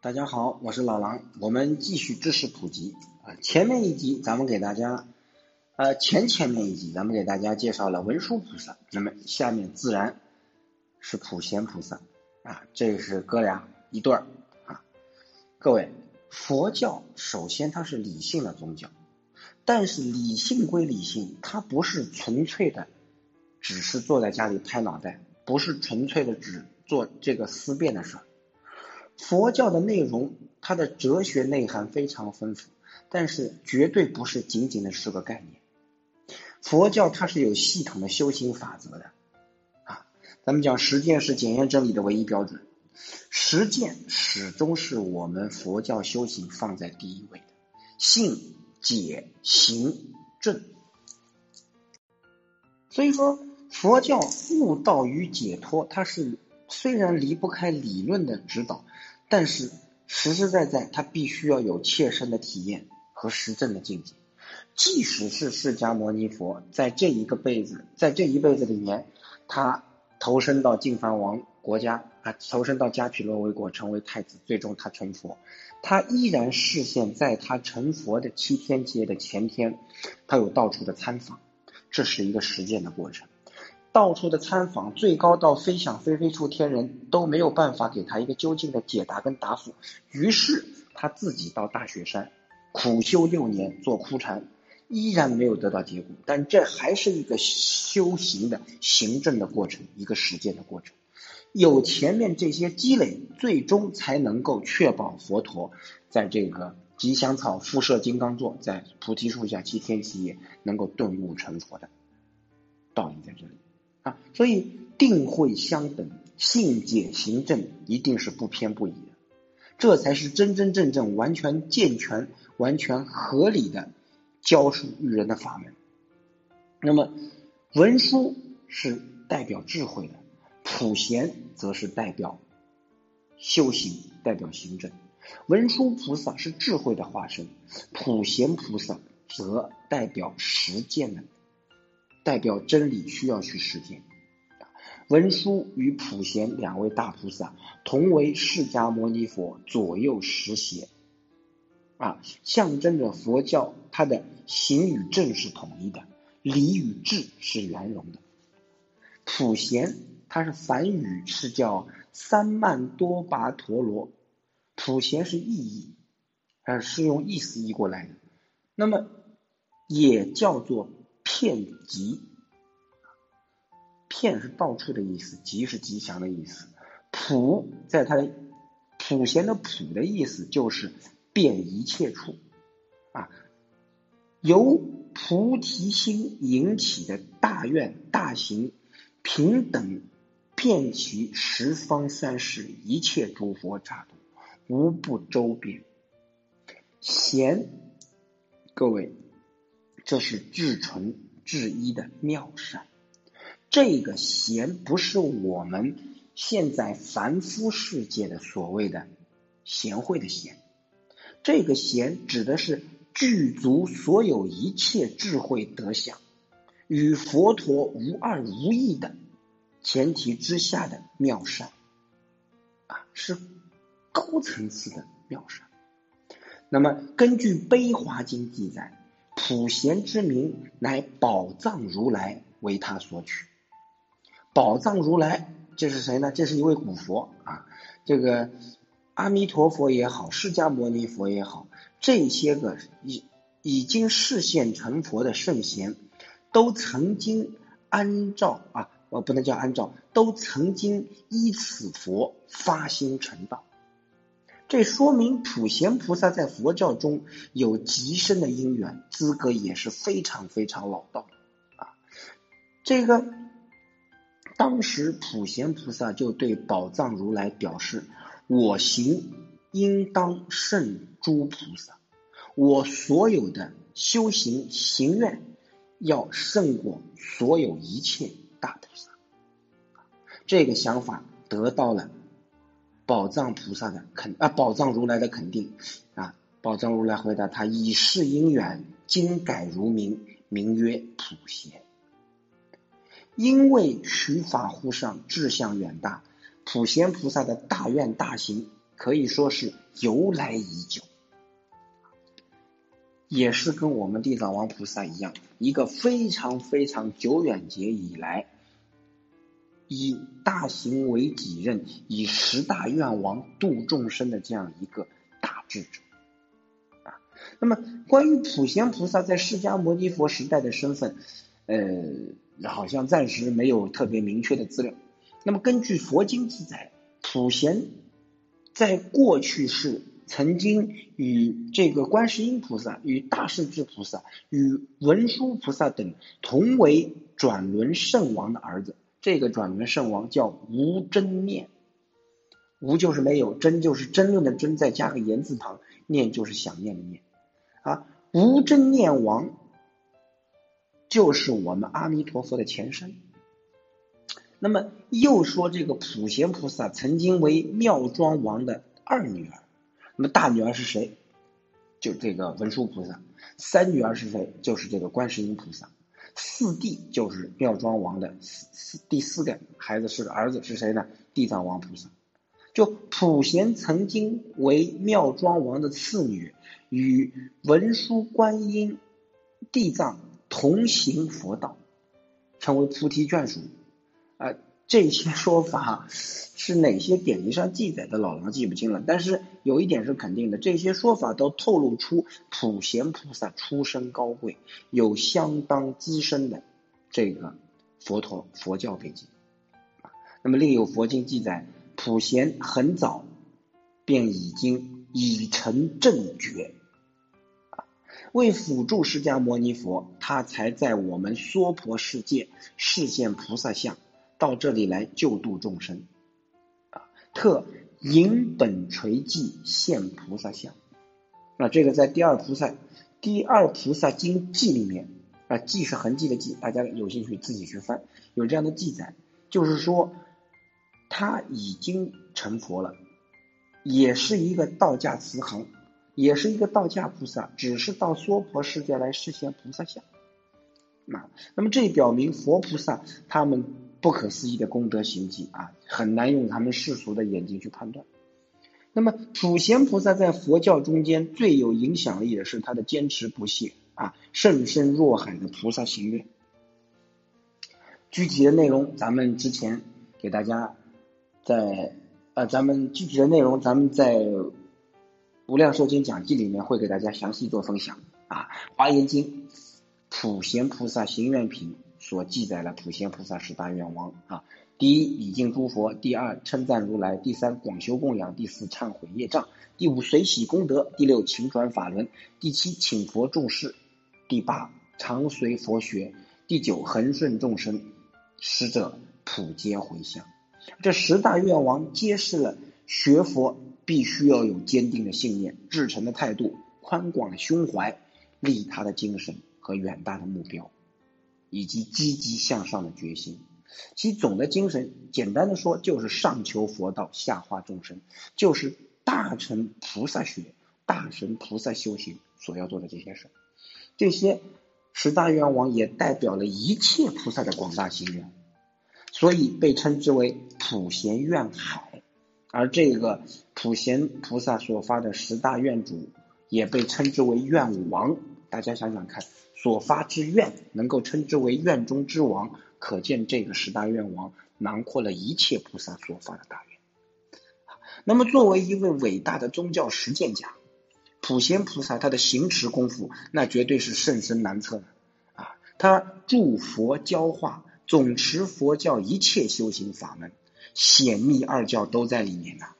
大家好，我是老狼，我们继续知识普及啊。前面一集咱们给大家介绍了文殊菩萨，那么下面自然是普贤菩萨啊，这是哥俩一对啊。各位，佛教首先它是理性的宗教，但是理性归理性，它不是纯粹的只是坐在家里拍脑袋，不是纯粹的只做这个思辨的事儿。佛教的内容，它的哲学内涵非常丰富，但是绝对不是仅仅的是个概念。佛教它是有系统的修行法则的啊。咱们讲实践是检验真理的唯一标准，实践始终是我们佛教修行放在第一位的，信、解、行、证。所以说，佛教悟道与解脱，它是虽然离不开理论的指导，但是实实在在它必须要有切身的体验和实证的境界。即使是释迦牟尼佛在这一辈子里面，他投身到净饭王国家啊，投身到迦毗罗卫国成为太子，最终他成佛，他依然视现在他成佛的7天节的前天，他有到处的参访，这是一个实践的过程。到处的参访，最高到飞翔飞出天人，都没有办法给他一个究竟的解答跟答复，于是他自己到大雪山苦修6年做枯禅，依然没有得到结果。但这还是一个修行的行证的过程，一个实践的过程，有前面这些积累，最终才能够确保佛陀在这个吉祥草复设金刚座，在菩提树下7天7夜能够顿悟成佛的道理在这里。所以定慧相等，信解行证一定是不偏不倚的，这才是真真正正完全健全完全合理的教书育人的法门。那么文殊是代表智慧的，普贤则是代表修行，代表行证。文殊菩萨是智慧的化身，普贤菩萨则代表实践的，代表真理需要去实践。文殊与普贤两位大菩萨同为释迦牟尼佛左右实邪啊，象征着佛教它的行与正是统一的，理与智是圆融的。普贤它是梵语是叫三曼多跋陀罗，普贤是意译，是用意思译过来的，那么也叫做遍吉，遍是到处的意思，吉是吉祥的意思，普在它的普贤的普的意思就是遍一切处啊，由菩提心引起的大愿大行平等，遍及十方三世一切诸佛刹土，无不周遍。贤，各位，这是至纯至一的妙善，这个贤不是我们现在凡夫世界的所谓的贤惠的贤，这个贤指的是具足所有一切智慧德相，与佛陀无二无异的前提之下的妙善啊，是高层次的妙善。那么根据《悲华经》记载，普贤之名乃宝藏如来为他所取。宝藏如来这是谁呢？这是一位古佛啊。这个阿弥陀佛也好，释迦牟尼佛也好，这些个已经示现成佛的圣贤，都曾经都曾经依此佛发心成道。这说明普贤菩萨在佛教中有极深的因缘，资格也是非常非常老道啊。这个当时普贤菩萨就对宝藏如来表示，我行应当胜诸菩萨，我所有的修行行愿要胜过所有一切大菩萨。这个想法得到了宝藏如来的肯定啊！宝藏如来回答他：“以是因缘，今改如名，名曰普贤。”因为取法乎上，志向远大，普贤菩萨的大愿大行可以说是由来已久，也是跟我们地藏王菩萨一样，一个非常非常久远劫以来，以大行为己任，以十大愿王度众生的这样一个大智者啊。那么关于普贤菩萨在释迦牟尼佛时代的身份，好像暂时没有特别明确的资料。那么根据佛经记载，普贤在过去世曾经与这个观世音菩萨、与大势至菩萨、与文殊菩萨等同为转轮圣王的儿子。这个转轮圣王叫无真念，无就是没有，真就是争论的争，再加个言字旁，念就是想念的念啊。无真念王就是我们阿弥陀佛的前身。那么又说这个普贤菩萨曾经为妙庄王的二女儿，那么大女儿是谁？就这个文殊菩萨。三女儿是谁？就是这个观世音菩萨。四弟就是妙庄王的第四个孩子，是儿子是谁呢？地藏王菩萨。就普贤曾经为妙庄王的次女，与文殊、观音、地藏同行佛道，成为菩提眷属啊。这些说法是哪些典籍上记载的，老郎记不清了，但是有一点是肯定的，这些说法都透露出普贤菩萨出身高贵，有相当资深的这个佛教背景。那么另有佛经记载，普贤很早便已经已成正觉，为辅助释迦牟尼佛，他才在我们娑婆世界示现菩萨像，到这里来救度众生啊，特引本垂记现菩萨像。那这个在第二菩萨经记里面啊，记是痕迹的记，大家有兴趣自己去翻，有这样的记载，就是说他已经成佛了，也是一个道家慈航，也是一个道家菩萨，只是到娑婆世界来示现菩萨像啊。那么这表明佛菩萨他们不可思议的功德行迹啊，很难用他们世俗的眼睛去判断。那么普贤菩萨在佛教中间最有影响力的是他的坚持不懈啊，甚深若海的菩萨行愿。具体的内容咱们之前给大家在无量寿经讲记里面会给大家详细做分享啊。华严经普贤菩萨行愿品所记载了普贤菩萨十大愿望啊，第一礼敬诸佛，第二称赞如来，第三广修供养，第四忏悔业障，第五随喜功德，第六勤转法轮，第七请佛重视，第八常随佛学，第九恒顺众生，使者普皆回向。这十大愿望揭示了学佛必须要有坚定的信念、至诚的态度、宽广的胸怀、利他的精神和远大的目标，以及积极向上的决心。其总的精神简单的说，就是上求佛道，下化众生，就是大乘菩萨学、大乘菩萨修行所要做的这些事。这些十大愿望也代表了一切菩萨的广大行愿，所以被称之为普贤愿海。而这个普贤菩萨所发的十大愿主也被称之为愿王。大家想想看，所发之愿能够称之为愿中之王，可见这个十大愿王囊括了一切菩萨所发的大愿。那么作为一位伟大的宗教实践家，普贤菩萨他的行持功夫那绝对是甚深难测的啊！他助佛教化，总持佛教一切修行法门，显密二教都在里面啊。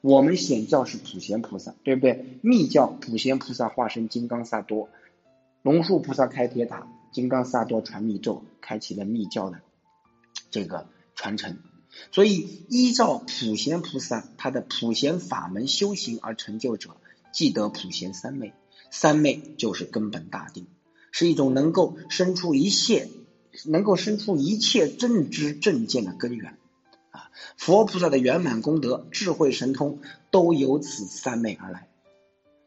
我们显教是普贤菩萨，对不对？密教普贤菩萨化身金刚萨埵，龙树菩萨开铁塔，金刚萨埵传密咒，开启了密教的这个传承。所以依照普贤菩萨他的普贤法门修行而成就者，即得普贤三昧。三昧就是根本大定，是一种能够生出一切正知正见的根源啊。佛菩萨的圆满功德、智慧神通都由此三昧而来。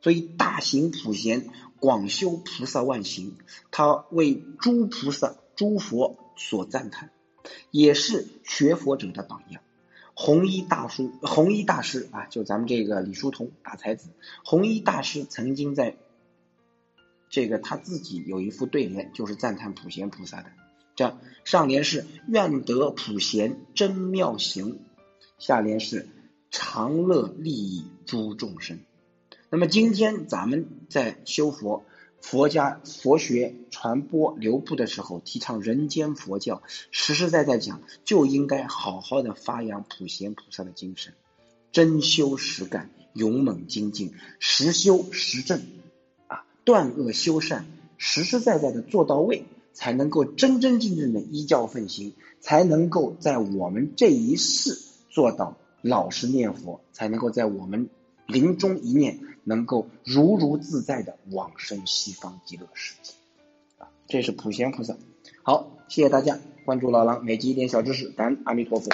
所以大行普贤，广修菩萨万行，他为诸菩萨、诸佛所赞叹，也是学佛者的榜样。弘一大师啊，就咱们这个李叔同大才子，弘一大师曾经在这个他自己有一副对联，就是赞叹普贤菩萨的。这上联是愿得普贤真妙行，下联是常乐利益诸众生。那么今天咱们在修佛，佛学传播流布的时候，提倡人间佛教，实实在在讲，就应该好好的发扬普贤菩萨的精神，真修实干，勇猛精进，实修实证啊，断恶修善，实实在在的做到位，才能够真真正正的依教奉行，才能够在我们这一世做到老实念佛，才能够在我们临终一念能够如如自在的往生西方极乐世界啊，这是普贤菩萨。好，谢谢大家关注老狼，每集一点小知识，感恩阿弥陀佛。